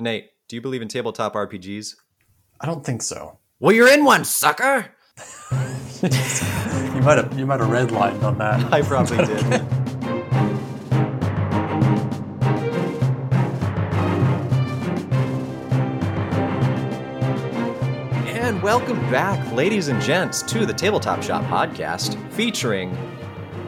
Nate, do you believe in tabletop RPGs? I don't think so. Well, you're in one, sucker! You might have redlined on that. I probably did. And welcome back, ladies and gents, to the Tabletop Shop podcast featuring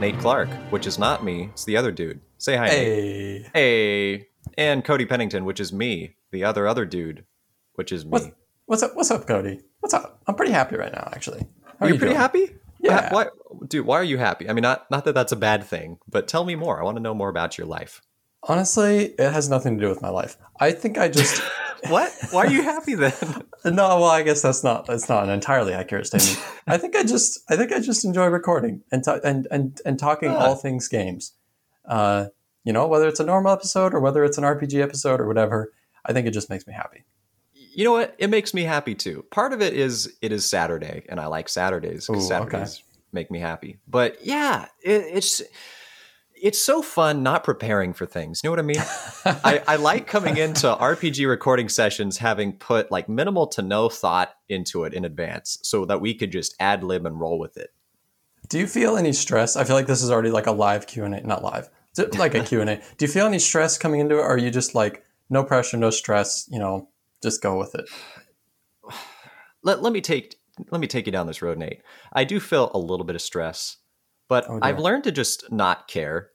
Nate Clark, which is not me, it's the other dude. Say hi, hey. Nate. Hey. And Cody Pennington, which is me, the other dude, which is me. What's up, Cody? What's up? I'm pretty happy right now, actually. You're pretty happy? Yeah. Why are you happy? I mean, not that that's a bad thing, but tell me more. I want to know more about your life. Honestly, it has nothing to do with my life. I think I just... What? Why are you happy then? No, well, I guess that's not an entirely accurate statement. I think I just enjoy recording and talking all things games. You know, whether it's a normal episode or whether it's an RPG episode or whatever, I think it just makes me happy. You know what? It makes me happy too. Part of it is Saturday, and I like Saturdays because Saturdays make me happy. But yeah, it's so fun not preparing for things. You know what I mean? I like coming into RPG recording sessions having put like minimal to no thought into it in advance so that we could just ad lib and roll with it. Do you feel any stress? I feel like this is already like a live Q&A, not live, like a Q&A. Do you feel any stress coming into it? Or are you just like, no pressure, no stress, you know? Just go with it. Let me take you down this road, Nate. I do feel a little bit of stress, but I've learned to just not care,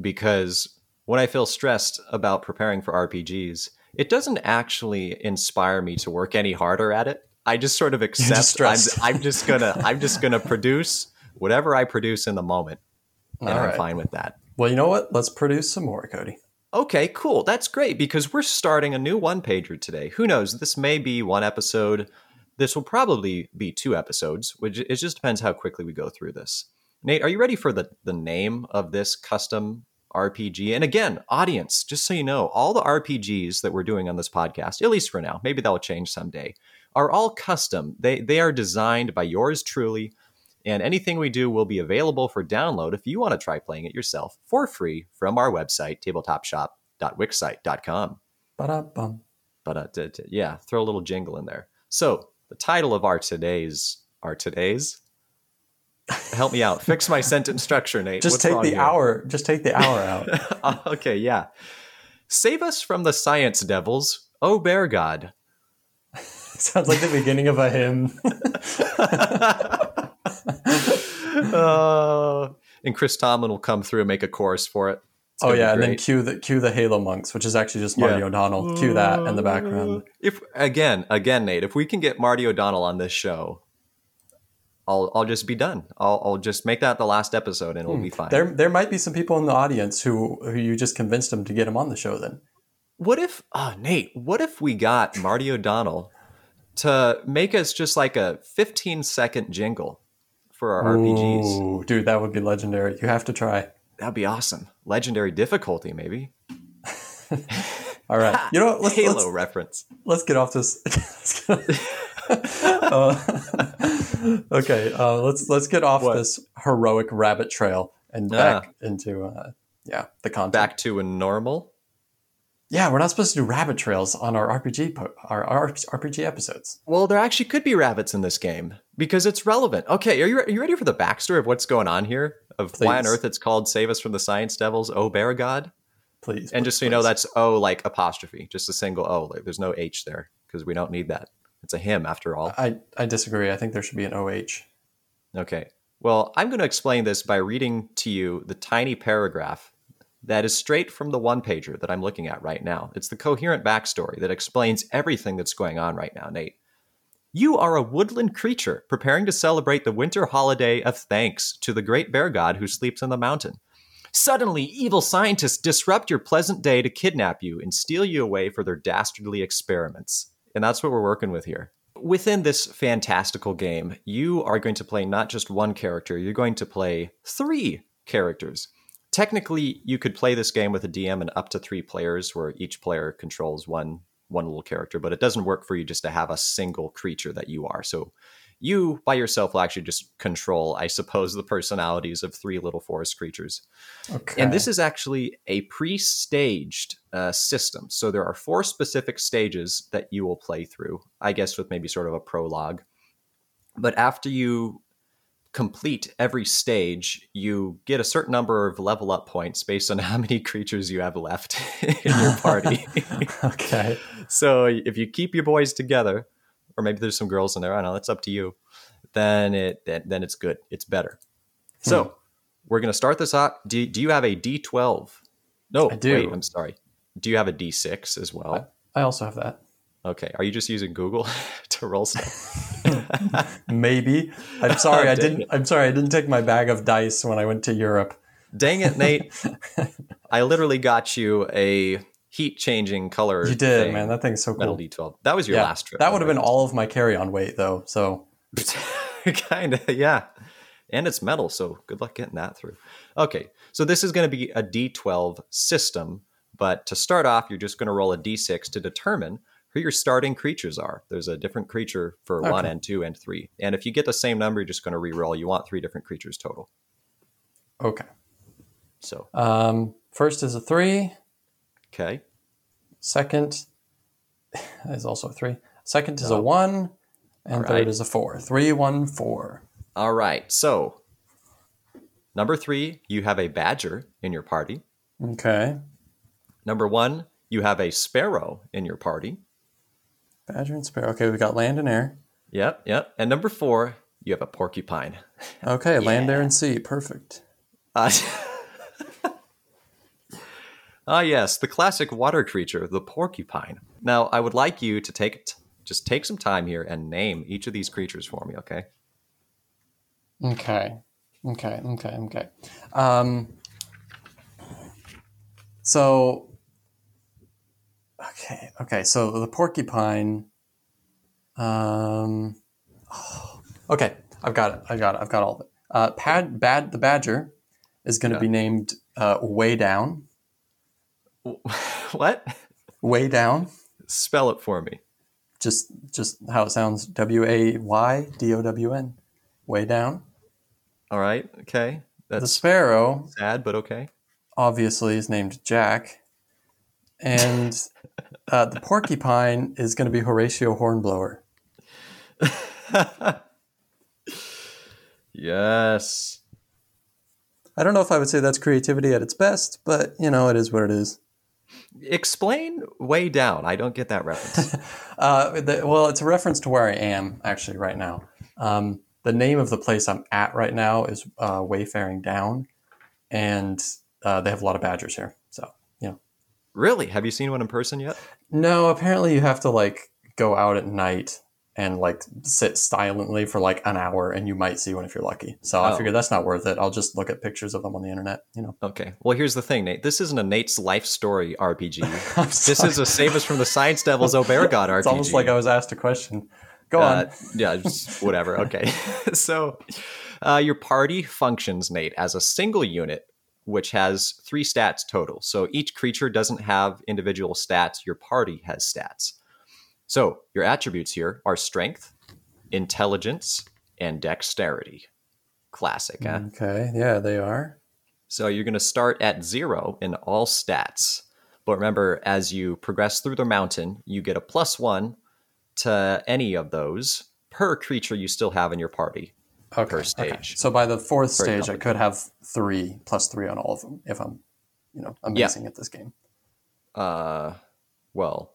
because when I feel stressed about preparing for RPGs, it doesn't actually inspire me to work any harder at it. I just sort of accept I'm just gonna produce whatever I produce in the moment, and I'm fine with that. Well, you know what? Let's produce some more, Cody. Okay, cool. That's great, because we're starting a new one-pager today. Who knows? This may be one episode. This will probably be two episodes, which it just depends how quickly we go through this. Nate, are you ready for the name of this custom RPG? And again, audience, just so you know, all the RPGs that we're doing on this podcast, at least for now, maybe that will change someday, are all custom. They are designed by yours truly, and anything we do will be available for download if you want to try playing it yourself for free from our website, tabletopshop.wixsite.com. Ba-da-bum. Yeah, throw a little jingle in there. So the title of our today's? Help me out. Fix my sentence structure, Nate. Just take the hour out. Okay, yeah. Save Us from the Science Devils, O'Bear God. Sounds like the beginning of a hymn. And Chris Tomlin will come through and make a chorus for it. Oh yeah, and then cue the Halo Monks, which is actually just Marty O'Donnell. Cue that in the background. If again, Nate, if we can get Marty O'Donnell on this show, I'll just be done. I'll just make that the last episode, and we'll be fine. There might be some people in the audience who you just convinced them to get him on the show. Then what if we got Marty O'Donnell to make us just like a 15-second jingle for our RPGs. Ooh, dude, that would be legendary. You have to try. That'd be awesome. Legendary difficulty, maybe. All right. You know what? Halo reference. Let's get off this. Okay. Let's get off this heroic rabbit trail and back into the content. Back to a normal. Yeah, we're not supposed to do rabbit trails on our RPG episodes. Well, there actually could be rabbits in this game because it's relevant. Okay, are you ready for the backstory of what's going on here? Of please. Why on earth it's called Save Us from the Science Devils, O'Bear God? Please. And just so you know, that's O like apostrophe, just a single O. Like, there's no H there because we don't need that. It's a hymn after all. I disagree. I think there should be an OH. Okay. Well, I'm going to explain this by reading to you the tiny paragraph that is straight from the one-pager that I'm looking at right now. It's the coherent backstory that explains everything that's going on right now, Nate. You are a woodland creature preparing to celebrate the winter holiday of thanks to the great bear god who sleeps in the mountain. Suddenly, evil scientists disrupt your pleasant day to kidnap you and steal you away for their dastardly experiments. And that's what we're working with here. Within this fantastical game, you are going to play not just one character, you're going to play three characters. Technically, you could play this game with a DM and up to three players, where each player controls one one little character, but it doesn't work for you just to have a single creature that you are. So you by yourself will actually just control, I suppose, the personalities of three little forest creatures. Okay. And this is actually a pre-staged system. So there are four specific stages that you will play through, I guess with maybe sort of a prologue. But after you complete every stage, you get a certain number of level up points based on how many creatures you have left in your party. Okay. So if you keep your boys together, or maybe there's some girls in there, I don't know, that's up to you, then it's good. It's better. So we're going to start this out. Do you have a D12? No, I do. Wait, I'm sorry. Do you have a D6 as well? I also have that. Okay. Are you just using Google to roll stuff? Maybe. I'm sorry. I didn't take my bag of dice when I went to Europe. Dang it, Nate. I literally got you a heat changing color. You did, man. That thing's so cool. Metal D12. That was your last trip. That would have been all of my carry on weight though. So kind of, yeah. And it's metal. So good luck getting that through. Okay. So this is going to be a D12 system, but to start off, you're just going to roll a D6 to determine who your starting creatures are. There's a different creature for one and two and three. And if you get the same number, you're just going to re-roll. You want three different creatures total. Okay. So first is a 3. Okay. Second is also a 3. Second is a 1. And third is a 4. 3, 1, 4. All right. So number 3, you have a badger in your party. Okay. Number 1, you have a sparrow in your party. Badger and sparrow. Okay, we got land and air. Yep. And number 4, you have a porcupine. Okay, land, air, and sea. Perfect. Yes, the classic water creature, the porcupine. Now, I would like you to just take some time here and name each of these creatures for me, okay? Okay. So the porcupine. Okay, I've got it. I've got all of it. The badger is going to be named Way Down. What? Way Down. Spell it for me. Just how it sounds. WAYDOWN. Way Down. All right. Okay. That's the sparrow. Sad, but okay. Obviously, is named Jack. And the porcupine is going to be Horatio Hornblower. Yes. I don't know if I would say that's creativity at its best, but, you know, it is what it is. Explain Way Down. I don't get that reference. It's a reference to where I am, actually, right now. The name of the place I'm at right now is Wayfaring Down, and they have a lot of badgers here, so... Really? Have you seen one in person yet? No, apparently you have to go out at night and sit silently for an hour and you might see one if you're lucky. So I figured that's not worth it. I'll just look at pictures of them on the internet, you know. Okay. Well, here's the thing, Nate. This isn't a Nate's Life Story RPG. This is a Save Us from the Science Devils O'Bear God RPG. It's almost like I was asked a question. Go on. Yeah, just whatever. Okay. So your party functions, Nate, as a single unit, which has 3 stats total. So each creature doesn't have individual stats. Your party has stats. So your attributes here are strength, intelligence, and dexterity. Classic, huh? Okay, yeah, they are. So you're going to start at 0 in all stats. But remember, as you progress through the mountain, you get a +1 to any of those per creature you still have in your party. Okay, per stage. Okay. So by the 4th stage, I could have 3 +3 on all of them if I'm, amazing at this game. +4 on all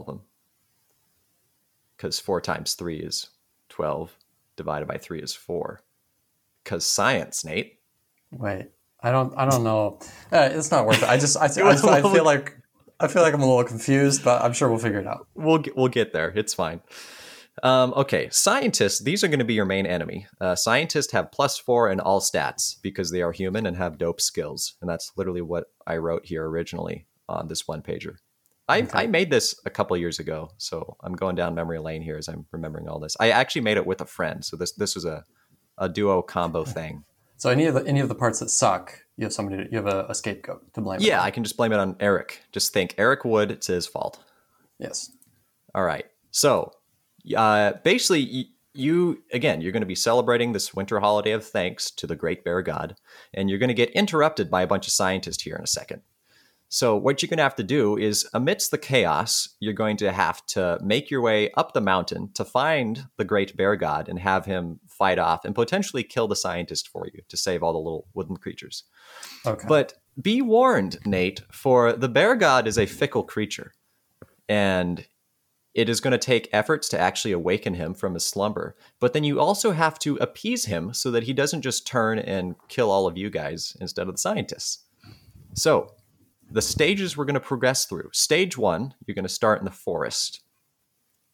of them. Because 4 times 3 is 12, divided by 3 is 4. Because science, Nate. Wait, I don't know. It's not worth it. I feel like I'm a little confused, but I'm sure we'll figure it out. We'll get there. It's fine. Okay, scientists, these are going to be your main enemy. Scientists have +4 in all stats because they are human and have dope skills. And that's literally what I wrote here originally on this one pager. I made this a couple years ago, so I'm going down memory lane here as I'm remembering all this. I actually made it with a friend, so this was a duo combo thing. So any of the parts that suck, you have a scapegoat to blame. Yeah, I can just blame it on Eric. Just think Eric Wood, it's his fault. Yes. All right. So basically, you again, you're going to be celebrating this winter holiday of thanks to the Great Bear God, and you're going to get interrupted by a bunch of scientists here in a second. So what you're going to have to do is, amidst the chaos, you're going to have to make your way up the mountain to find the Great Bear God and have him fight off and potentially kill the scientist for you to save all the little wooden creatures. Okay. But be warned, Nate, for the Bear God is a fickle creature, and it is going to take efforts to actually awaken him from his slumber. But then you also have to appease him so that he doesn't just turn and kill all of you guys instead of the scientists. So the stages we're going to progress through. Stage one, you're going to start in the forest.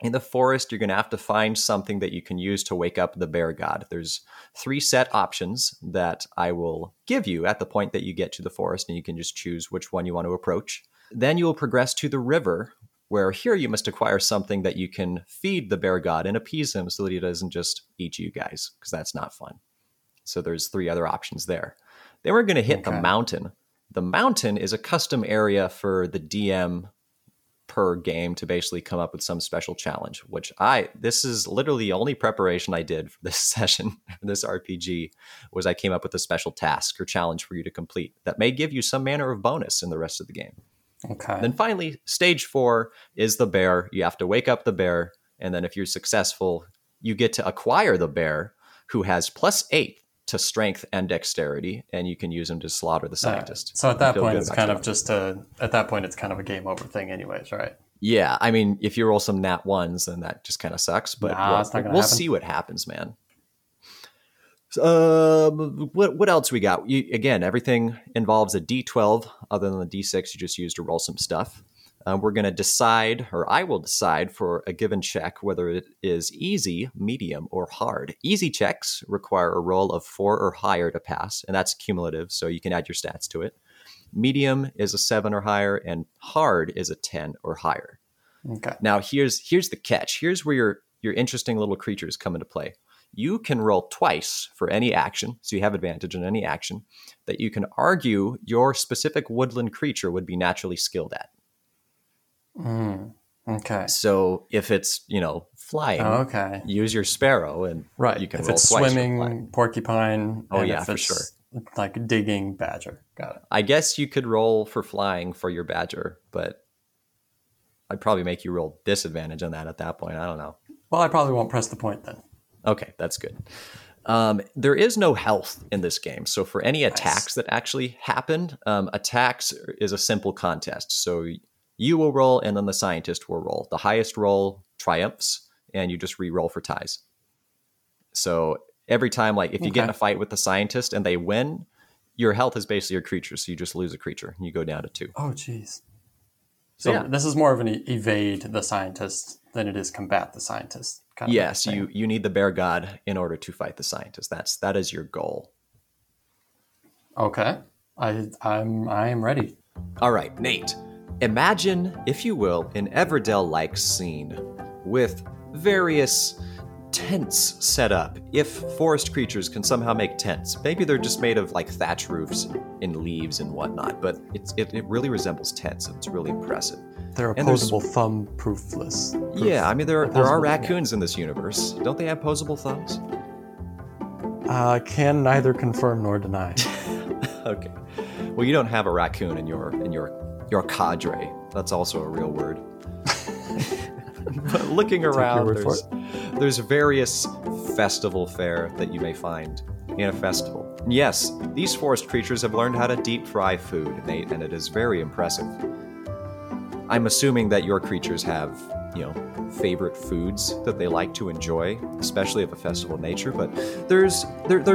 In the forest, you're going to have to find something that you can use to wake up the Bear God. There's 3 set options that I will give you at the point that you get to the forest, and you can just choose which one you want to approach. Then you will progress to the river, where here you must acquire something that you can feed the Bear God and appease him so that he doesn't just eat you guys, because that's not fun. So there's 3 other options there. Then we're going to hit the mountain. The mountain is a custom area for the DM per game to basically come up with some special challenge, which this is literally the only preparation I did for this session, this RPG, was I came up with a special task or challenge for you to complete that may give you some manner of bonus in the rest of the game. Okay. Then finally, stage 4 is the bear. You have to wake up the bear. And then if you're successful, you get to acquire the bear, who has +8 to strength and dexterity, and you can use them to slaughter the scientist. Right. So at that point, it's kind of just a game over thing anyways, right? Yeah. I mean, if you roll some nat ones, then that just kind of sucks, but we'll see what happens, man. What else we got? Again, everything involves a D12 other than the D6 you just used to roll some stuff. We're going to decide, or I will decide for a given check, whether it is easy, medium, or hard. Easy checks require a roll of 4 or higher to pass, and that's cumulative, so you can add your stats to it. Medium is a 7 or higher, and hard is a 10 or higher. Okay. Now, here's the catch. Here's where your interesting little creatures come into play. You can roll twice for any action, so you have advantage in any action, that you can argue your specific woodland creature would be naturally skilled at. Okay. So if it's, flying, use your sparrow and you can roll twice. If it's swimming, porcupine. Oh, yeah, for sure. Like digging, badger. Got it. I guess you could roll for flying for your badger, but I'd probably make you roll disadvantage on that at that point. I don't know. Well, I probably won't press the point then. Okay, that's good. There is no health in this game. So for any attacks that actually happen, attacks is a simple contest. So you will roll, and then the scientist will roll. The highest roll triumphs, and you just re-roll for ties. So every time, if you get in a fight with the scientist and they win, your health is basically your creature, so you just lose a creature, and you go down to 2. Oh, jeez. So this is more of an evade the scientist than it is combat the scientist. Yes, you need the Bear God in order to fight the scientist. That is your goal. Okay, I am ready. All right, Nate. Imagine, if you will, an Everdell-like scene with various tents set up. If forest creatures can somehow make tents, maybe they're just made of thatch roofs and leaves and whatnot, but it really resembles tents. It's really impressive. They're opposable thumb proofless. Yeah, I mean, there are raccoons in this universe. Don't they have opposable thumbs? Can neither confirm nor deny. Okay. Well, you don't have a raccoon in your cadre. That's also a real word. But looking around, there's various festival fare that you may find in a festival. Yes, these forest creatures have learned how to deep fry food, Nate, and it is very impressive. I'm assuming that your creatures have, favorite foods that they like to enjoy, especially of a festival nature, but there's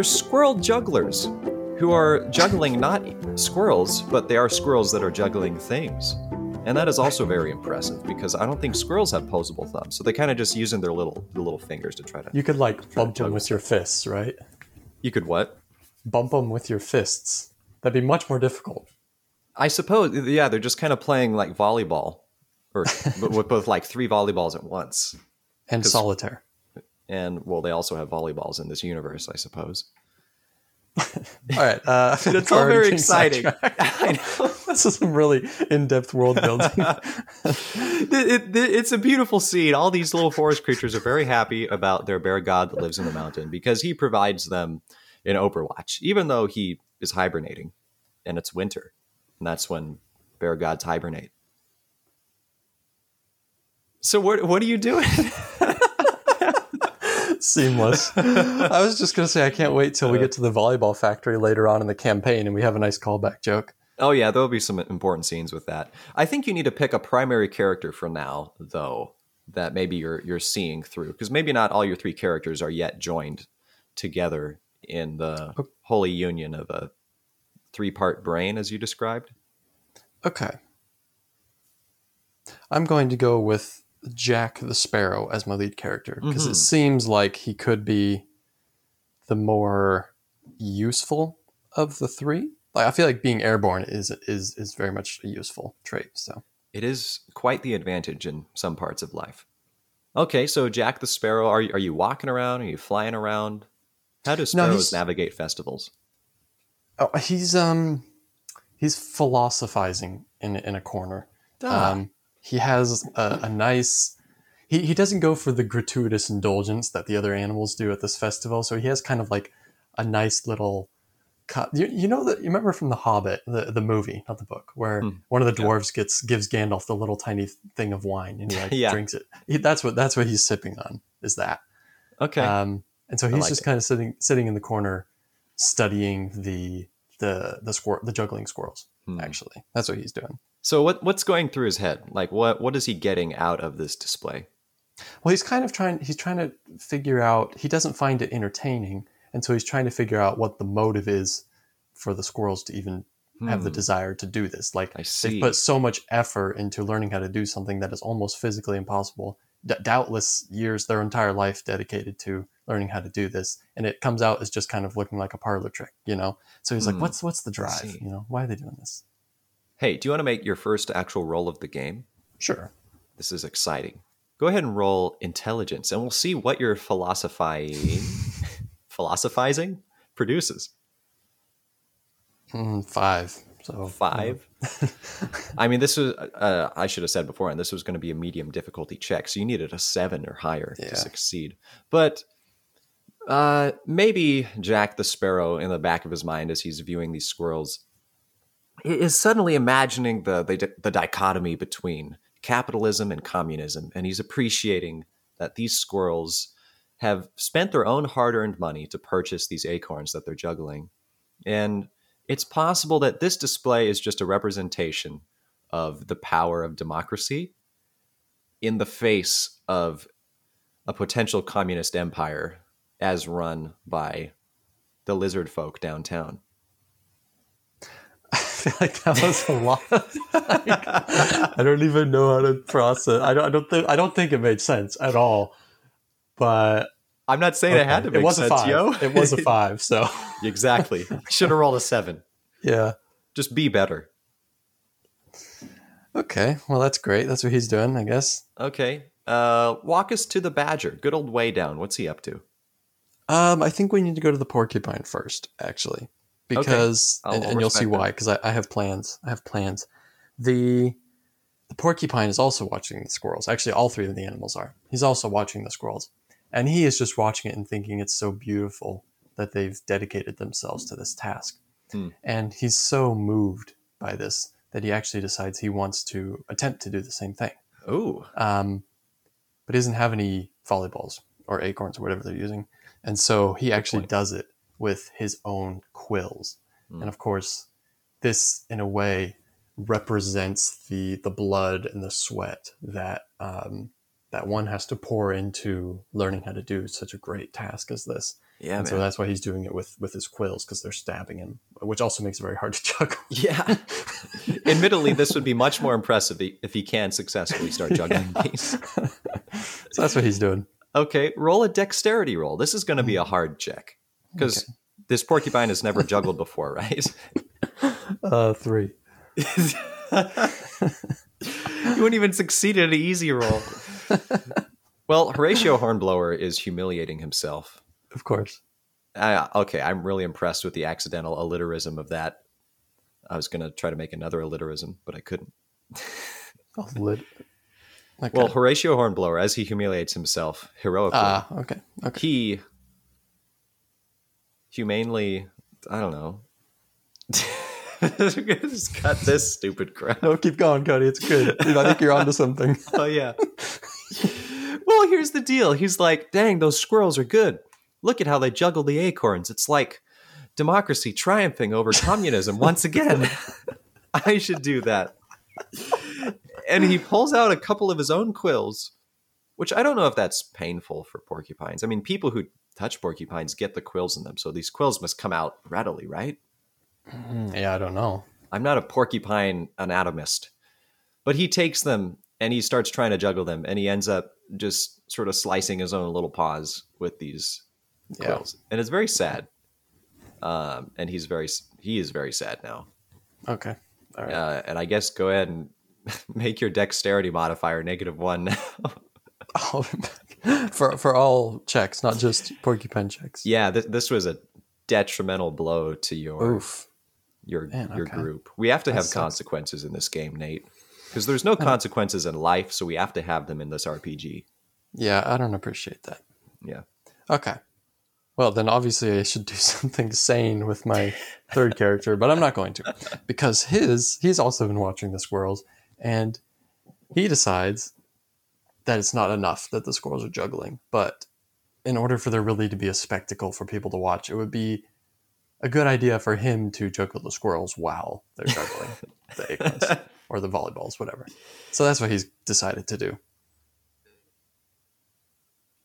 squirrel jugglers who are juggling not squirrels, but they are squirrels that are juggling things. And that is also very impressive, because I don't think squirrels have opposable thumbs, so they kind of just using their little fingers to try to... You could, bump them with your fists, right? You could what? Bump them with your fists. That'd be much more difficult. I suppose, yeah, they're just kind of playing, volleyball, or with both, 3 volleyballs at once. And solitaire. And, well, they also have volleyballs in this universe, I suppose. All right. That's all very exciting. I know. This is some really in-depth world building. It's a beautiful scene. All these little forest creatures are very happy about their bear god that lives in the mountain because he provides them an overwatch, even though he is hibernating and it's winter. And that's when bear gods hibernate. So what are you doing? Seamless. I was just going to say, I can't wait till we get to the volleyball factory later on in the campaign and we have a nice callback joke. Oh yeah, there'll be some important scenes with that. I think you need to pick a primary character for now, though, that maybe you're seeing through, because maybe not all your three characters are yet joined together in the holy union of a three-part brain, as you described. Okay. I'm going to go with Jack the Sparrow as my lead character because it seems like he could be the more useful of the three. Like, I feel like being airborne is very much a useful trait. So it is quite the advantage in some parts of life. Okay, so Jack the Sparrow, are you walking around? Are you flying around? How do sparrows navigate festivals? Oh, he's philosophizing in a corner. He has a nice... He doesn't go for the gratuitous indulgence that the other animals do at this festival. So he has kind of like a nice little... You remember from The Hobbit, the movie, not the book, where one of the dwarves gives Gandalf the little tiny thing of wine and he drinks it. That's what he's sipping on, is that. Okay. And so he's kind of sitting in the corner studying the juggling squirrels, actually. That's what he's doing. So what's going through his head? Like what is he getting out of this display? Well, he's kind of trying to figure out, he doesn't find it entertaining. And so he's trying to figure out what the motive is for the squirrels to even have the desire to do this. Like they put so much effort into learning how to do something that is almost physically impossible. Doubtless years, their entire life dedicated to learning how to do this. And it comes out as just kind of looking like a parlor trick, you know? So he's like, what's the drive? You know, why are they doing this? Hey, do you want to make your first actual roll of the game? Sure. This is exciting. Go ahead and roll intelligence, and we'll see what your philosophizing produces. 5. So 5. I mean, this was, I should have said before, and this was going to be a medium difficulty check, so you needed a 7 or higher to succeed. But maybe Jack the Sparrow, in the back of his mind as he's viewing these squirrels, is suddenly imagining the dichotomy between capitalism and communism. And he's appreciating that these squirrels have spent their own hard-earned money to purchase these acorns that they're juggling. And it's possible that this display is just a representation of the power of democracy in the face of a potential communist empire as run by the lizard folk downtown. I feel like that was a lot. I don't even know how to process. I don't think it made sense at all. But I'm not saying it had to make sense. It was a 5. So exactly, should have rolled a 7. Yeah, just be better. Okay, well that's great. That's what he's doing, I guess. Okay, walk us to the badger. Good old way down. What's he up to? I think we need to go to the porcupine first, actually. Because, okay. and you'll see why, because I have plans. The porcupine is also watching the squirrels. Actually, all three of the animals are. He's also watching the squirrels. And he is just watching it and thinking it's so beautiful that they've dedicated themselves to this task. And he's so moved by this that he actually decides he wants to attempt to do the same thing. Oh. But he doesn't have any volleyballs or acorns or whatever they're using. And so he actually does it with his own quills. And of course, this in a way represents the blood and the sweat that that one has to pour into learning how to do such a great task as this. Yeah, and so that's why he's doing it with his quills, because they're stabbing him, which also makes it very hard to juggle. Yeah. Admittedly, this would be much more impressive if he can successfully start juggling these. So that's what he's doing. Okay, roll a dexterity roll. This is going to be a hard check. Because this porcupine has never juggled before, right? 3. You wouldn't even succeed at an easy roll. Well, Horatio Hornblower is humiliating himself. Of course. Okay, I'm really impressed with the accidental alliterism of that. I was going to try to make another alliterism, but I couldn't. Okay. Well, Horatio Hornblower, as he humiliates himself heroically, he humanely, I don't know. Just cut this stupid crap. No, keep going, Cody. It's good. Dude, I think you're onto something. Oh, yeah. Well, here's the deal. He's like, dang, those squirrels are good. Look at how they juggle the acorns. It's like democracy triumphing over communism once again. I should do that. And he pulls out a couple of his own quills, which I don't know if that's painful for porcupines. I mean, people who touch porcupines get the quills in them, so these quills must come out readily, right? Yeah, I don't know. I'm not a porcupine anatomist. But he takes them and he starts trying to juggle them, and he ends up just sort of slicing his own little paws with these quills. Yeah. And it's very sad. And he is very sad now. Okay. All right. And I guess go ahead and make your dexterity modifier -1 now. Oh, for all checks, not just porcupine checks. Yeah, this was a detrimental blow to your your group. We have to have consequences in this game, Nate, because there's no consequences in life, so we have to have them in this RPG. Yeah, I don't appreciate that. Yeah. Okay. Well, then obviously I should do something sane with my third character, but I'm not going to, because he's also been watching the squirrels, and he decides that it's not enough that the squirrels are juggling. But in order for there really to be a spectacle for people to watch, it would be a good idea for him to juggle the squirrels while they're juggling the acorns or the volleyballs, whatever. So that's what he's decided to do.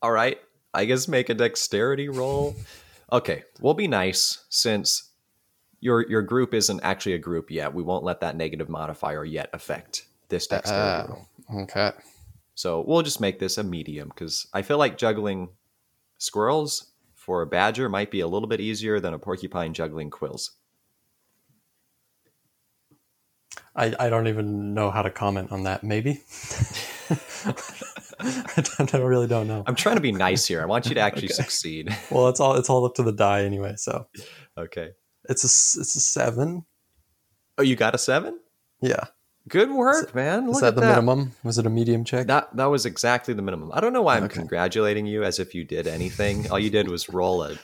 All right. I guess make a dexterity roll. Okay, we'll be nice, since your group isn't actually a group yet. We won't let that negative modifier yet affect this dexterity roll. Okay. So we'll just make this a medium, because I feel like juggling squirrels for a badger might be a little bit easier than a porcupine juggling quills. I don't even know how to comment on that. Maybe. I really don't know. I'm trying to be nice here. I want you to actually succeed. Well, it's all up to the die anyway. So, okay, it's a 7. Oh, you got a 7? Yeah. Good work, man. Is that the minimum? Was it a medium check? That was exactly the minimum. I don't know why I'm congratulating you as if you did anything. All you did was roll a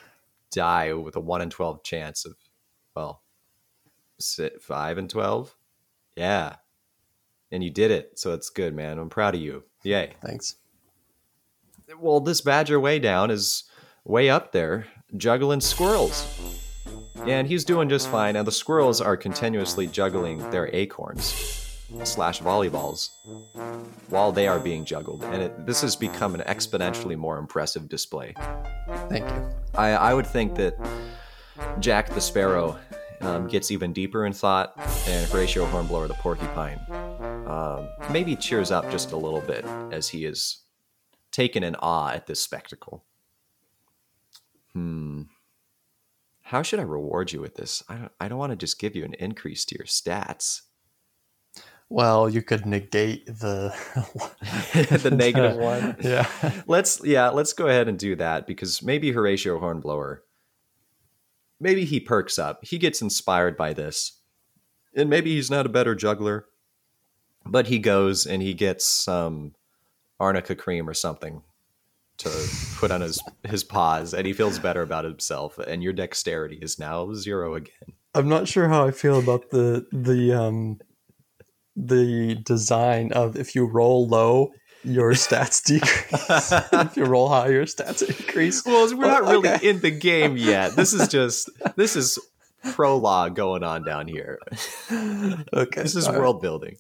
die with a 1 in 12 chance of 5 in 12. Yeah. And you did it, so it's good, man. I'm proud of you. Yay. Thanks. Well, this badger way down is way up there, juggling squirrels. And he's doing just fine, and the squirrels are continuously juggling their acorns/volleyballs while they are being juggled. And this has become an exponentially more impressive display. Thank you. I would think that Jack the Sparrow gets even deeper in thought, and Horatio Hornblower the Porcupine maybe cheers up just a little bit as he is taken in awe at this spectacle. How should I reward you with this? I don't want to just give you an increase to your stats. Well, you could negate the the -1. Yeah. Let's go ahead and do that, because maybe Horatio Hornblower, maybe he perks up. He gets inspired by this. And maybe he's not a better juggler, but he goes and he gets some arnica cream or something to put on his paws, and he feels better about himself, and your dexterity is now 0 again. I'm not sure how I feel about the design of, if you roll low, your stats decrease. If you roll high, your stats increase. Well, we're not really in the game yet. This is prologue going on down here. Okay. This is world building.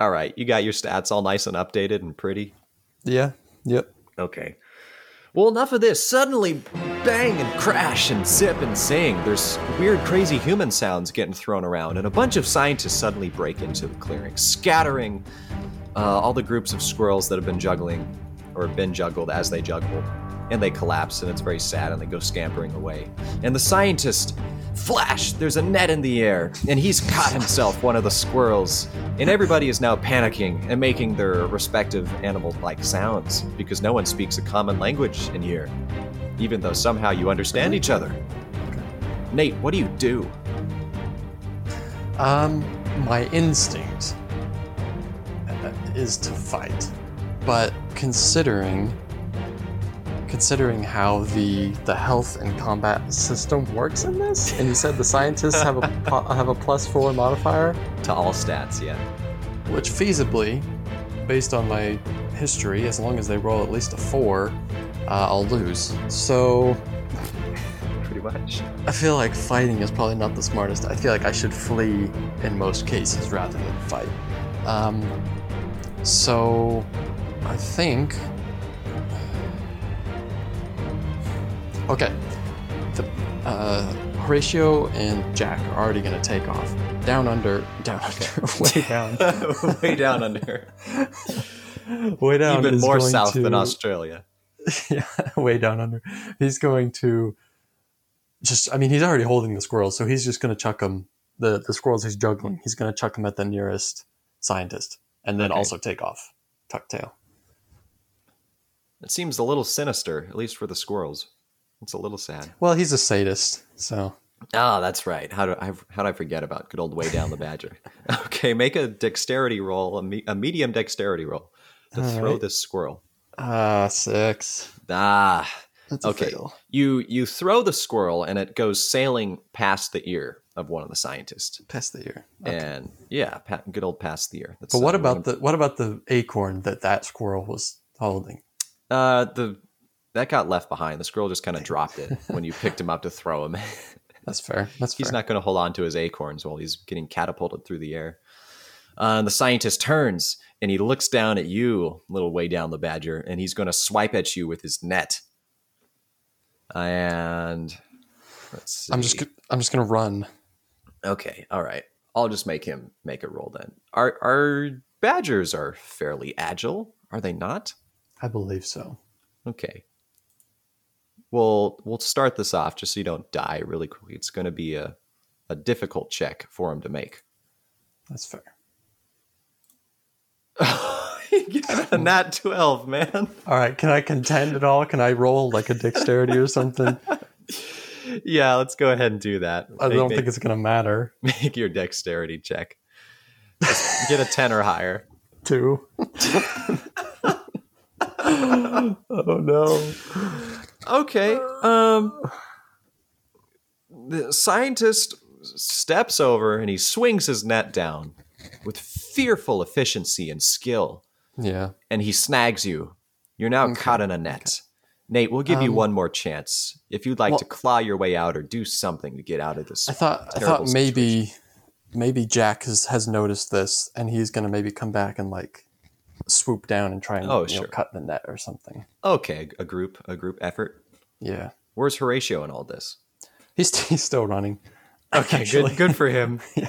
All right, you got your stats all nice and updated and pretty? Yeah, yep. Okay. Well, enough of this. Suddenly, bang and crash and zip and sing. There's weird, crazy human sounds getting thrown around, and a bunch of scientists suddenly break into the clearing, scattering all the groups of squirrels that have been juggling, or been juggled as they juggle, and they collapse, and it's very sad, and they go scampering away. And the scientist Flash! There's a net in the air, and he's caught himself one of the squirrels. And everybody is now panicking and making their respective animal-like sounds, because no one speaks a common language in here, even though somehow you understand each other. Nate, what do you do? My instinct is to fight, but considering how the health and combat system works in this, and you said the scientists have a +4 modifier to all stats, yeah. Which feasibly, based on my history, as long as they roll at least a 4, I'll lose. So, pretty much. I feel like fighting is probably not the smartest. I feel like I should flee in most cases rather than fight. So, I think. Okay, Horatio and Jack are already going to take off. Way down under. Even more south than Australia. Yeah, way down under. He's going to he's already holding the squirrels, so he's just going to chuck them. The squirrels he's juggling, he's going to chuck them at the nearest scientist and then also take off. Tuck tail. It seems a little sinister, at least for the squirrels. It's a little sad. Well, he's a sadist, so. Oh, that's right. How do I forget about good old Way Down the Badger? Okay, make a dexterity roll, a medium dexterity roll to throw this squirrel. 6. That's okay. A fail. You throw the squirrel and it goes sailing past the ear of one of the scientists. Past the ear. Okay. And yeah, good old past the ear. That's but what about the acorn that squirrel was holding? That got left behind. The squirrel just kind of dropped it when you picked him up to throw him. That's fair. He's not going to hold on to his acorns while he's getting catapulted through the air. The scientist turns and he looks down at you, a little Way Down the Badger, and he's going to swipe at you with his net. And let's see. I'm just going to run. Okay. All right. I'll just make him make a roll then. Our badgers are fairly agile, are they not? I believe so. Okay. We'll start this off just so you don't die really quickly. It's going to be a difficult check for him to make. That's fair. You got a nat 12, man. All right. Can I contend at all? Can I roll like a dexterity or something? Yeah, let's go ahead and do that. I don't think it's going to matter. Make your dexterity check. Get a 10 or higher. 2. Oh, no. Okay. The scientist steps over and he swings his net down with fearful efficiency and skill. Yeah. And he snags you. You're now caught in a net. Okay. Nate, we'll give you one more chance if you'd like to claw your way out or do something to get out of this. I thought maybe Jack has noticed this and he's going to maybe come back and swoop down and try and cut the net or something. Okay, a group effort. Yeah. Where's Horatio in all this? He's still running. Okay, good for him. Yeah.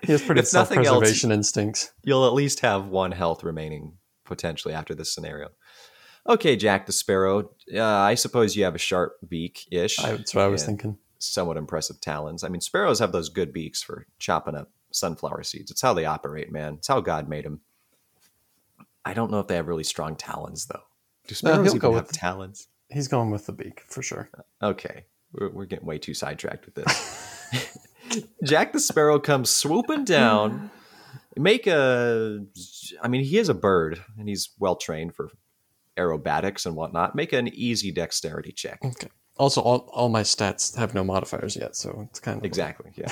He has pretty self-preservation instincts. You'll at least have 1 health remaining potentially after this scenario. Okay, Jack the Sparrow. I suppose you have a sharp beak-ish. That's what I was thinking. Somewhat impressive talons. I mean, sparrows have those good beaks for chopping up sunflower seeds. It's how they operate, man. It's how God made them. I don't know if they have really strong talons, though. Do sparrows even have talons? He's going with the beak, for sure. Okay. We're getting way too sidetracked with this. Jack the Sparrow comes swooping down. He is a bird, and he's well-trained for aerobatics and whatnot. Make an easy dexterity check. Okay. Also, all my stats have no modifiers yet, so it's kind of... Exactly, yeah.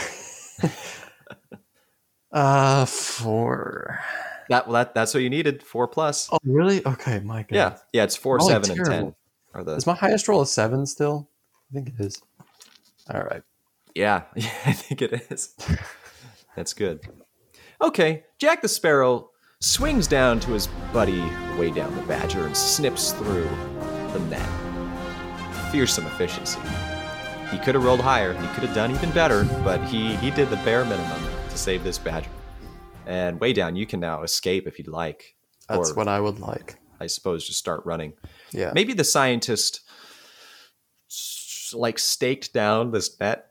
4... That's what you needed. 4+. Oh, really? Okay, my God. Yeah. It's 4, 7, and 10. Is my highest roll a 7 still? I think it is. All right. Yeah, I think it is. That's good. Okay, Jack the Sparrow swings down to his buddy Way Down the Badger and snips through the net. Fearsome efficiency. He could have rolled higher. He could have done even better, but he did the bare minimum to save this badger. And Way Down, you can now escape if you'd like. That's what I would like. I suppose just start running. Yeah. Maybe the scientist staked down this net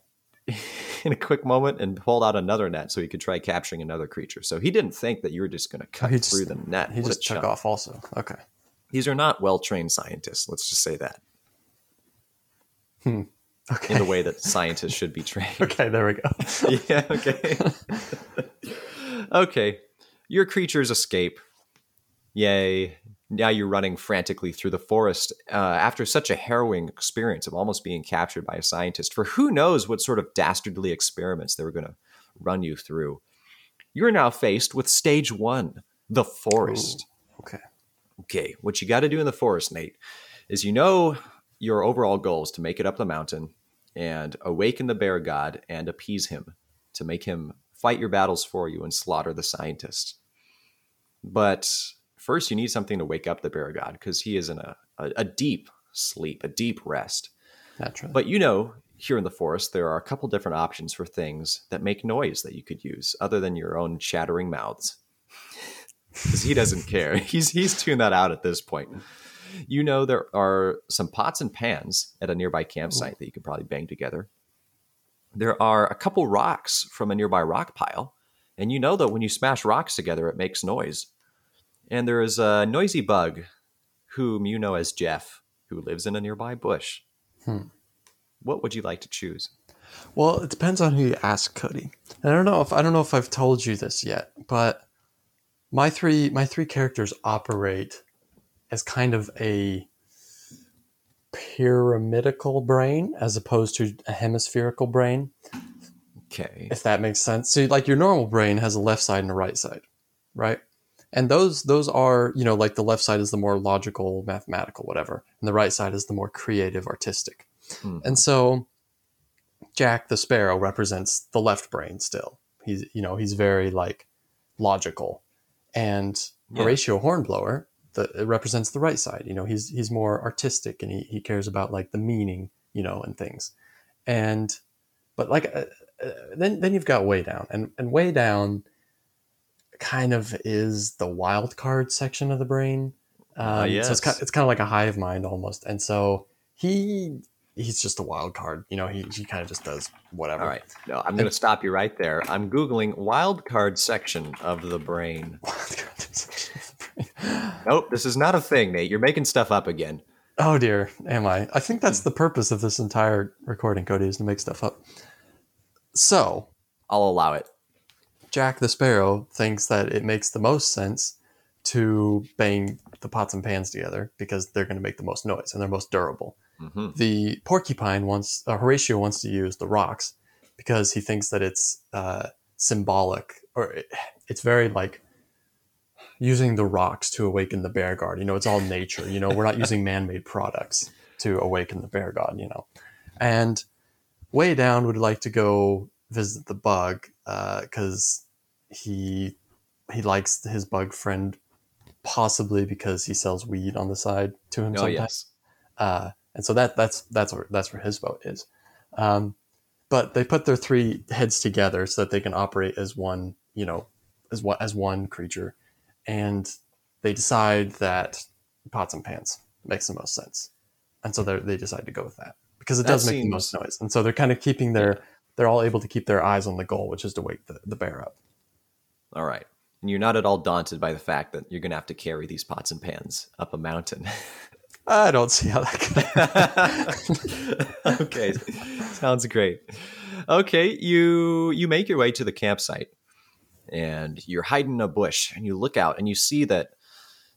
in a quick moment and pulled out another net so he could try capturing another creature. So he didn't think that you were just going to cut through the net. He just took off also. Okay. These are not well-trained scientists. Let's just say that. Okay. In the way that scientists should be trained. Okay, there we go. Yeah, okay. Okay. Your creatures escape. Yay. Now you're running frantically through the forest after such a harrowing experience of almost being captured by a scientist for who knows what sort of dastardly experiments they were going to run you through. You're now faced with stage one, the forest. Ooh, okay. Okay. What you got to do in the forest, Nate, is your overall goal is to make it up the mountain and awaken the bear god and appease him to make him fight your battles for you and slaughter the scientist. But first, you need something to wake up the bear god because he is in a deep sleep, a deep rest. Naturally. But here in the forest, there are a couple different options for things that make noise that you could use other than your own chattering mouths. Because he doesn't care. He's tuned that out at this point. There are some pots and pans at a nearby campsite that you could probably bang together. There are a couple rocks from a nearby rock pile. And that when you smash rocks together, it makes noise. And there is a noisy bug whom you know as Jeff, who lives in a nearby bush. What would you like to choose? Well, it depends on who you ask, Cody. And I don't know if I've told you this yet, but my three characters operate as kind of a pyramidical brain as opposed to a hemispherical brain. Okay. If that makes sense. So like your normal brain has a left side and a right side, right? And those are, like the left side is the more logical, mathematical, whatever. And the right side is the more creative, artistic. And so Jack the Sparrow represents the left brain still. He's very like logical. And Horatio Hornblower represents the right side. He's more artistic and he cares about like the meaning, and things. And, but like, then you've got Way Down and Way Down kind of is the wild card section of the brain. Yes. So it's kind of like a hive mind almost. And so he's just a wild card. He kind of just does whatever. All right. No, I'm going to stop you right there. I'm Googling wild card section of the brain. Wild card section of the brain. Nope. This is not a thing, Nate. You're making stuff up again. Oh dear. Am I? I think that's the purpose of this entire recording, Cody, is to make stuff up. So I'll allow it. Jack the Sparrow thinks that it makes the most sense to bang the pots and pans together because they're going to make the most noise and they're most durable. Mm-hmm. The porcupine Horatio wants to use the rocks because he thinks that it's symbolic, or it's very like using the rocks to awaken the bear god. It's all nature. We're not using man-made products to awaken the bear god. And Way Down would like to go visit the bug because he likes his bug friend, possibly because he sells weed on the side to him sometimes. Yes. And so that's where his vote is. But they put their three heads together so that they can operate as one, as one creature, and they decide that pots and pans makes the most sense, and so they decide to go with that because it does make the most noise, and so they're kind of keeping their. They're all able to keep their eyes on the goal, which is to wake the bear up. All right. And you're not at all daunted by the fact that you're going to have to carry these pots and pans up a mountain. I don't see how that could. Okay. Sounds great. Okay. You make your way to the campsite and you're hiding in a bush and you look out and you see that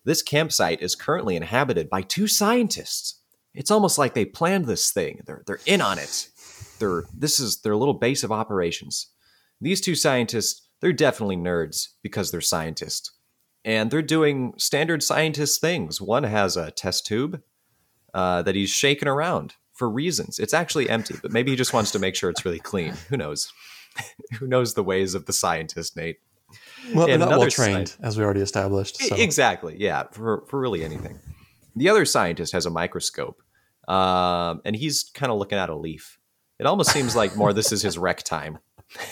this campsite is currently inhabited by two scientists. It's almost like they planned this thing. They're in on it. This is their little base of operations. These two scientists, they're definitely nerds because they're scientists. And they're doing standard scientist things. One has a test tube that he's shaking around for reasons. It's actually empty, but maybe he just wants to make sure it's really clean. Who knows? Who knows the ways of the scientist, Nate? Well, they're not well trained, as we already established. So. Exactly, yeah, for really anything. The other scientist has a microscope, and he's kind of looking at a leaf. It almost seems like more this is his rec time.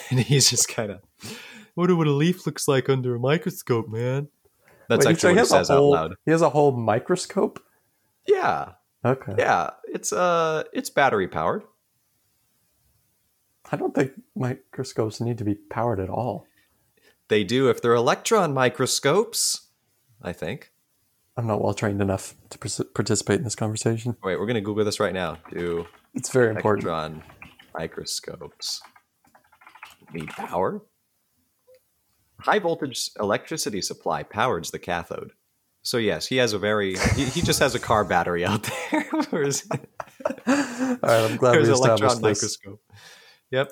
And he's just kind of, wonder what a leaf looks like under a microscope, man. That's actually what he says out loud. He has a whole microscope? Yeah. Okay. Yeah. It's battery powered. I don't think microscopes need to be powered at all. They do if they're electron microscopes, I think. I'm not well trained enough to participate in this conversation. Wait, we're going to Google this right now. It's very important. Electron microscopes need power? High voltage electricity supply powers the cathode. So yes, he has a he just has a car battery out there. All right, I'm glad we established this. There's an electron microscope. Yep.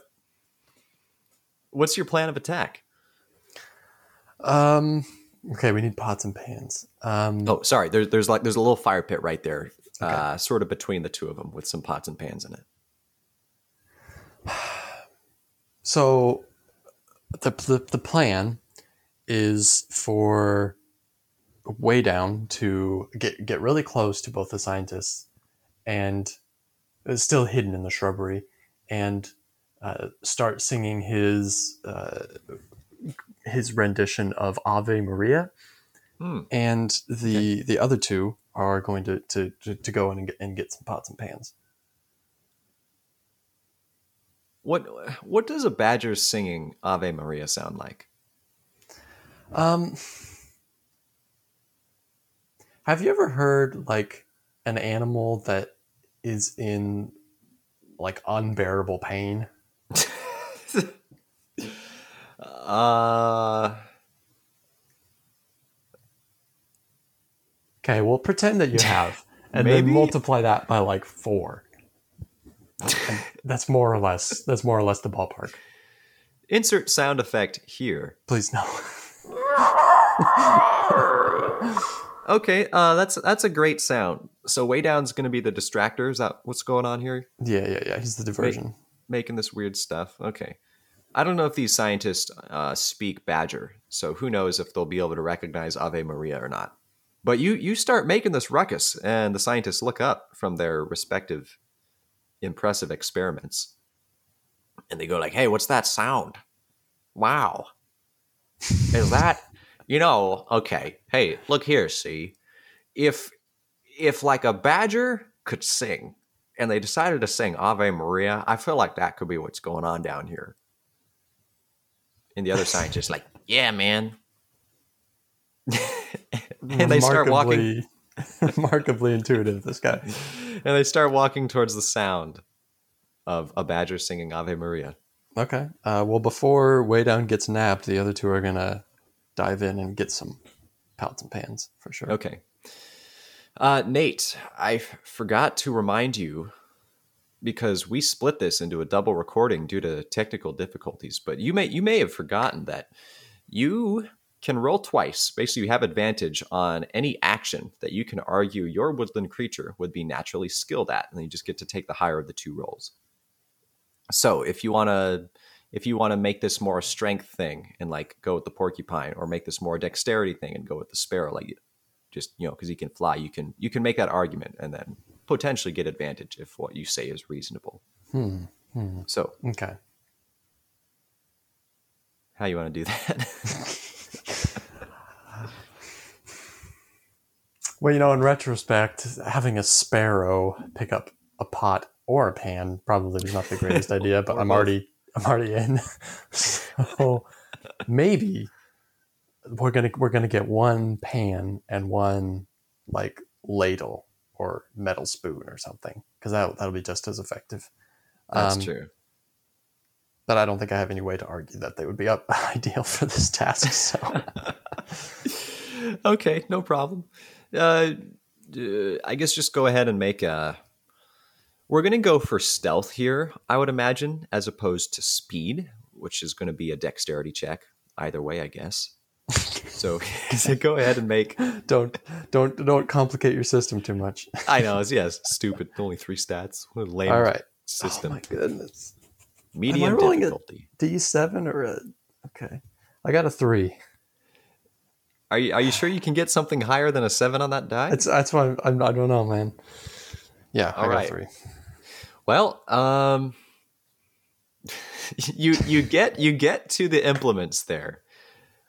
What's your plan of attack? Okay, we need pots and pans. Sorry. There's a little fire pit right there, okay. Sort of between the two of them, with some pots and pans in it. So, the plan is for way down to get really close to both the scientists, and still hidden in the shrubbery, and start singing his rendition of Ave Maria. And the other two are going to go in and get some pots and pans. What does a badger singing Ave Maria sound like? Have you ever heard like an animal that is in like unbearable pain? Okay, well, pretend that you have, and then multiply that by like 4. And that's more or less the ballpark. Insert sound effect here. Please no. Okay, that's a great sound. So way down's going to be the distractor. Is that what's going on here? Yeah. He's the diversion, making this weird stuff. Okay. I don't know if these scientists speak badger, so who knows if they'll be able to recognize Ave Maria or not. But you start making this ruckus, and the scientists look up from their respective impressive experiments. And they go like, hey, what's that sound? Wow. Is that, okay. Hey, look here, see. If like a badger could sing, and they decided to sing Ave Maria, I feel like that could be what's going on down here. And the other scientist's like, yeah, man. And they start walking. Remarkably intuitive, this guy. And they start walking towards the sound of a badger singing Ave Maria. Okay. Well, before Way Down gets nabbed, the other two are going to dive in and get some pots and pans for sure. Okay. Nate, I forgot to remind you, because we split this into a double recording due to technical difficulties, but you may have forgotten that you can roll twice. Basically, you have advantage on any action that you can argue your woodland creature would be naturally skilled at, and then you just get to take the higher of the two rolls. So if you want to make this more a strength thing and like go with the porcupine, or make this more a dexterity thing and go with the sparrow, like just, because he can fly, you can make that argument and then potentially get advantage if what you say is reasonable. So okay, how you want to do that? Well, in retrospect, having a sparrow pick up a pot or a pan probably was not the greatest idea, but I'm already in. So maybe we're gonna get one pan and one like ladle or metal spoon or something, because that'll be just as effective. That's true. But I don't think I have any way to argue that they would be ideal for this task. So, okay, no problem. I guess just go ahead and make a. We're going to go for stealth here, I would imagine, as opposed to speed, which is going to be a dexterity check. Either way, I guess. So go ahead and make. Don't complicate your system too much. I know. It's stupid. Only 3 stats. What a lame All right. system. Oh my goodness. Medium Am I rolling difficulty. A D7 or a? Okay, I got a 3. Are you sure you can get something higher than a 7 on that die? That's why I don't know, man. Yeah. All I right. got a 3. Well, you get to the implements there.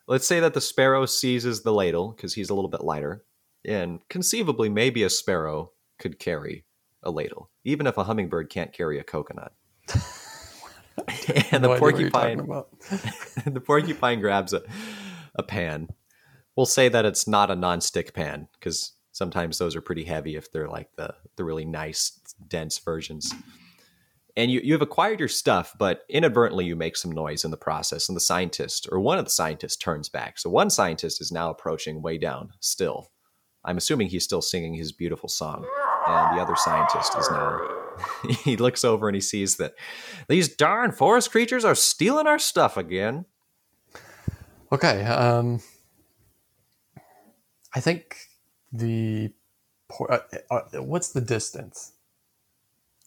Let's say that the sparrow seizes the ladle because he's a little bit lighter, and conceivably maybe a sparrow could carry a ladle, even if a hummingbird can't carry a coconut. And no the porcupine grabs a pan. We'll say that it's not a nonstick pan, because sometimes those are pretty heavy if they're like the really nice, dense versions. And you have acquired your stuff, but inadvertently you make some noise in the process, and the scientist, or one of the scientists, turns back. So one scientist is now approaching way down still. I'm assuming he's still singing his beautiful song. And the other scientist is now... he looks over and he sees that these darn forest creatures are stealing our stuff again. Okay. I think what's the distance?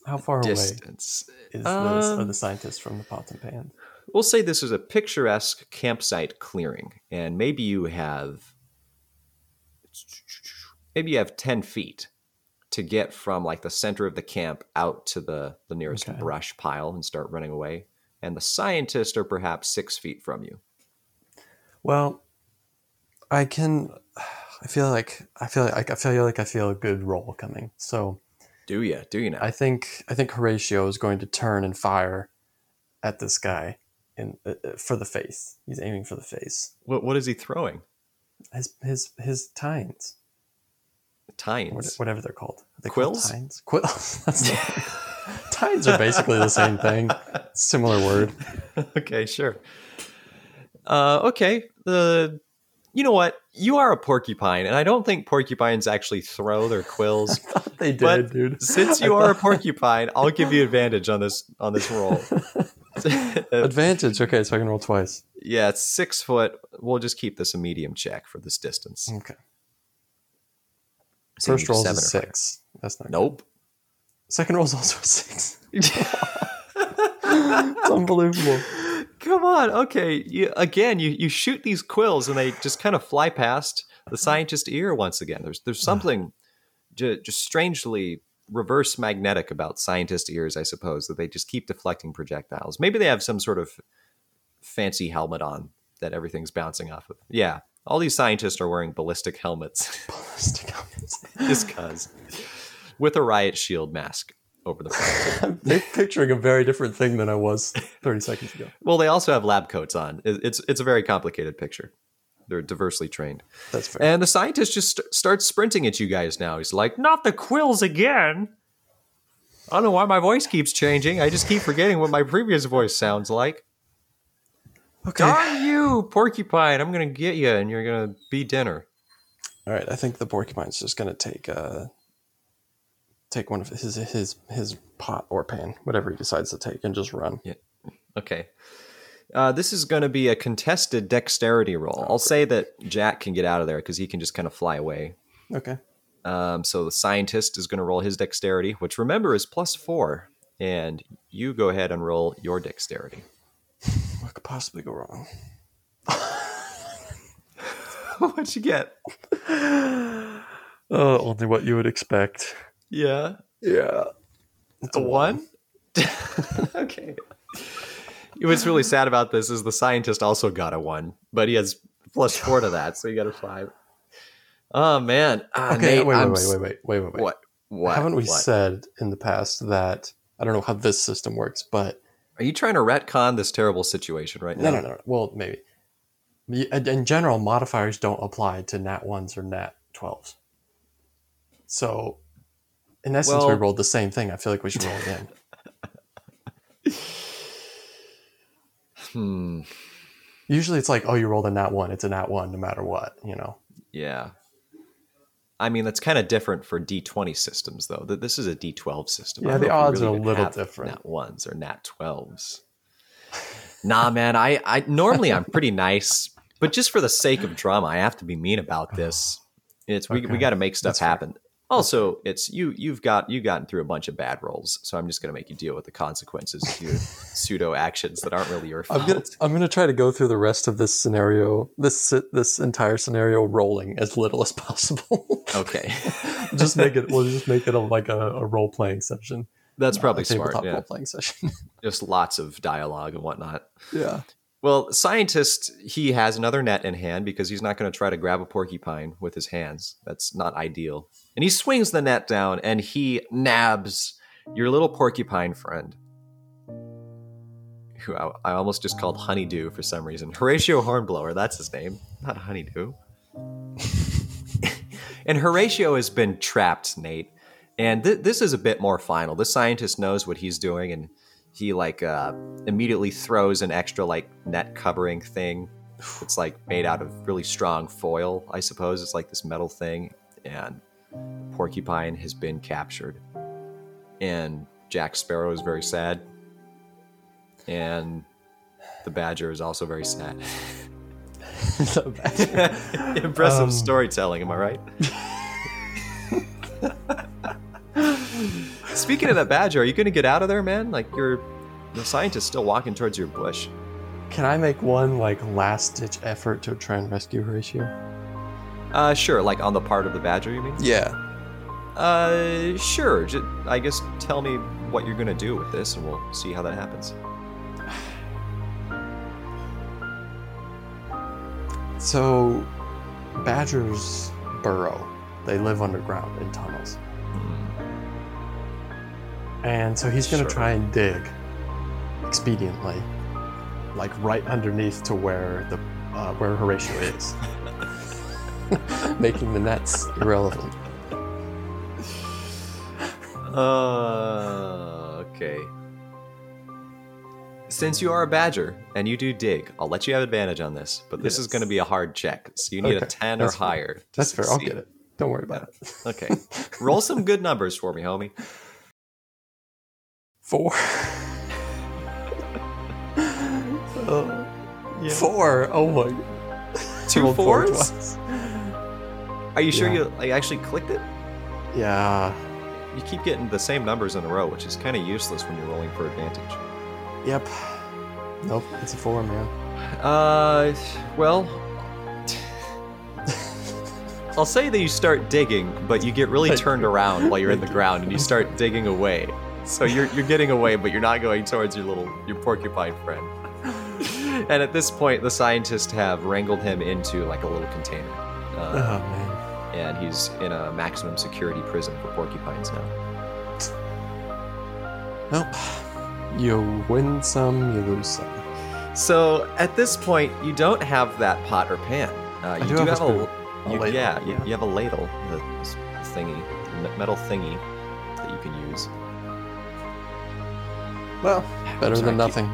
How far away is the scientist from the pot and pan? We'll say this is a picturesque campsite clearing, and maybe you have 10 feet to get from like the center of the camp out to the nearest brush pile and start running away. And the scientists are perhaps 6 feet from you. Well, I feel like I feel a good roll coming. So do you now? I think Horatio is going to turn and fire at this guy for the face. He's aiming for the face. What is he throwing? His tines. Tines, whatever they're called. Are they quills? Called tines? Quills. Tines are basically the same thing. Similar word. Okay, sure. Okay. You know what? You are a porcupine, and I don't think porcupines actually throw their quills. I thought they did, but dude. Since you are a porcupine, I'll give you advantage on this roll. Advantage. Okay, so I can roll twice. Yeah, it's 6 foot. We'll just keep this a medium check for this distance. Okay. First roll is 6. That's not nope. Good. Second roll is also 6. It's unbelievable. Come on. Okay. You shoot these quills and they just kind of fly past the scientist's ear once again. There's something just strangely reverse magnetic about scientist ears, I suppose, that they just keep deflecting projectiles. Maybe they have some sort of fancy helmet on that everything's bouncing off of. Yeah. All these scientists are wearing ballistic helmets. Ballistic helmets. Just because. With a riot shield mask over the front. I'm picturing a very different thing than I was 30 seconds ago. Well, they also have lab coats on. It's a very complicated picture. They're diversely trained. That's fair. And the scientist just starts sprinting at you guys now. He's like, not the quills again. I don't know why my voice keeps changing. I just keep forgetting what my previous voice sounds like. Okay. Darn you, porcupine! I'm gonna get you, and you're gonna be dinner. All right, I think the porcupine's just gonna take one of his pot or pan, whatever he decides to take, and just run. Yeah. Okay. This is gonna be a contested dexterity roll. I'll say that Jack can get out of there because he can just kind of fly away. Okay. So the scientist is gonna roll his dexterity, which remember is +4, and you go ahead and roll your dexterity. What could possibly go wrong? What'd you get? Oh, only what you would expect. Yeah. Yeah. It's a 1? Okay. What's really sad about this is the scientist also got a 1, but he has +4 to that, so he got a 5. Oh, man. Okay, Nate, wait. What? Haven't we said in the past that, I don't know how this system works, but... Are you trying to retcon this terrible situation right now? No. Well, maybe. In general, modifiers don't apply to nat 1s or nat 12s. So, in essence, we rolled the same thing. I feel like we should roll again. Usually it's like, oh, you rolled a nat 1. It's a nat 1 no matter what, you know? Yeah. I mean, that's kind of different for D20 systems, though. This is a D12 system. Yeah, the odds are a little different. Nat 1s or Nat 12s. Nah, man, I normally I'm pretty nice, but just for the sake of drama, I have to be mean about this. We got to make stuff happen. Also, it's you've gotten through a bunch of bad rolls, so I'm just going to make you deal with the consequences of your pseudo actions that aren't really your fault. I'm going to try to go through the rest of this scenario, this entire scenario, rolling as little as possible. Okay, just make it. We'll just make it a role playing session. That's probably smart. Yeah, role playing session. Just lots of dialogue and whatnot. Yeah. Well, scientist, he has another net in hand because he's not going to try to grab a porcupine with his hands. That's not ideal. And he swings the net down and he nabs your little porcupine friend. who I almost just called Honeydew for some reason. Horatio Hornblower, that's his name, not Honeydew. And Horatio has been trapped, Nate. And this is a bit more final. This scientist knows what he's doing, and he immediately throws an extra net covering thing. It's made out of really strong foil, I suppose. It's this metal thing, and Porcupine has been captured. And Jack Sparrow is very sad. And the Badger is also very sad. Impressive storytelling, am I right? Speaking of the Badger, are you going to get out of there, man? The scientist's still walking towards your bush. Can I make one, last-ditch effort to try and rescue Horatio? Sure. On the part of the Badger, you mean? Yeah. Sure. Just, I guess tell me what you're going to do with this, and we'll see how that happens. So, badgers burrow. They live underground in tunnels. Mm. And so he's going to try and dig expediently. Right underneath to where the where Horatio is, making the nets irrelevant. Okay. Since you are a badger and you do dig, I'll let you have advantage on this, but this is going to be a hard check, so you need a 10 or higher. That's fair. I'll get it. Don't worry about it. Okay. Roll some good numbers for me, homie. 4. Yeah. 4. Oh my. 2 4s. Are you sure you actually clicked it? Yeah. You keep getting the same numbers in a row, which is kind of useless when you're rolling for advantage. Yep. Nope. It's a 4, man. Well, I'll say that you start digging, but you get really turned around while you're in the ground, and you start digging away. So you're getting away, but you're not going towards your porcupine friend. And at this point, the scientists have wrangled him into a little container. Oh, man. And he's in a maximum security prison for porcupines now. Well, you win some, you lose some. So at this point, you don't have that pot or pan. You do have a ladle. Yeah, you have a ladle, the metal thingy that you can use. Well, better than nothing.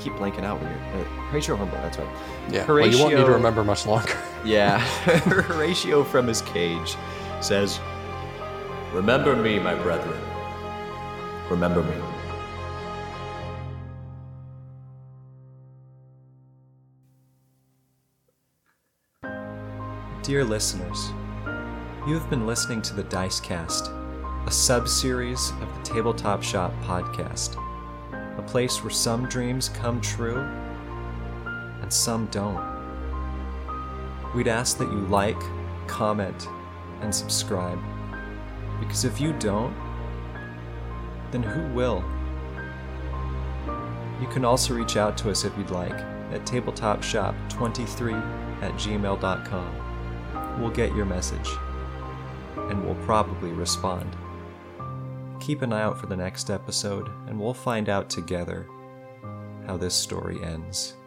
Keep blanking out when you're Horatio Hornblower, that's right. Yeah. Horatio, well, you won't need to remember much longer. Yeah. Horatio from his cage says, "Remember me, my brethren. Remember me." Dear listeners, you have been listening to the Dicecast, a sub-series of the Tabletop Shop podcast. A place where some dreams come true and some don't. We'd ask that you like, comment, and subscribe. Because if you don't, then who will? You can also reach out to us if you'd like at tabletopshop23@gmail.com. We'll get your message, and we'll probably respond. Keep an eye out for the next episode, and we'll find out together how this story ends.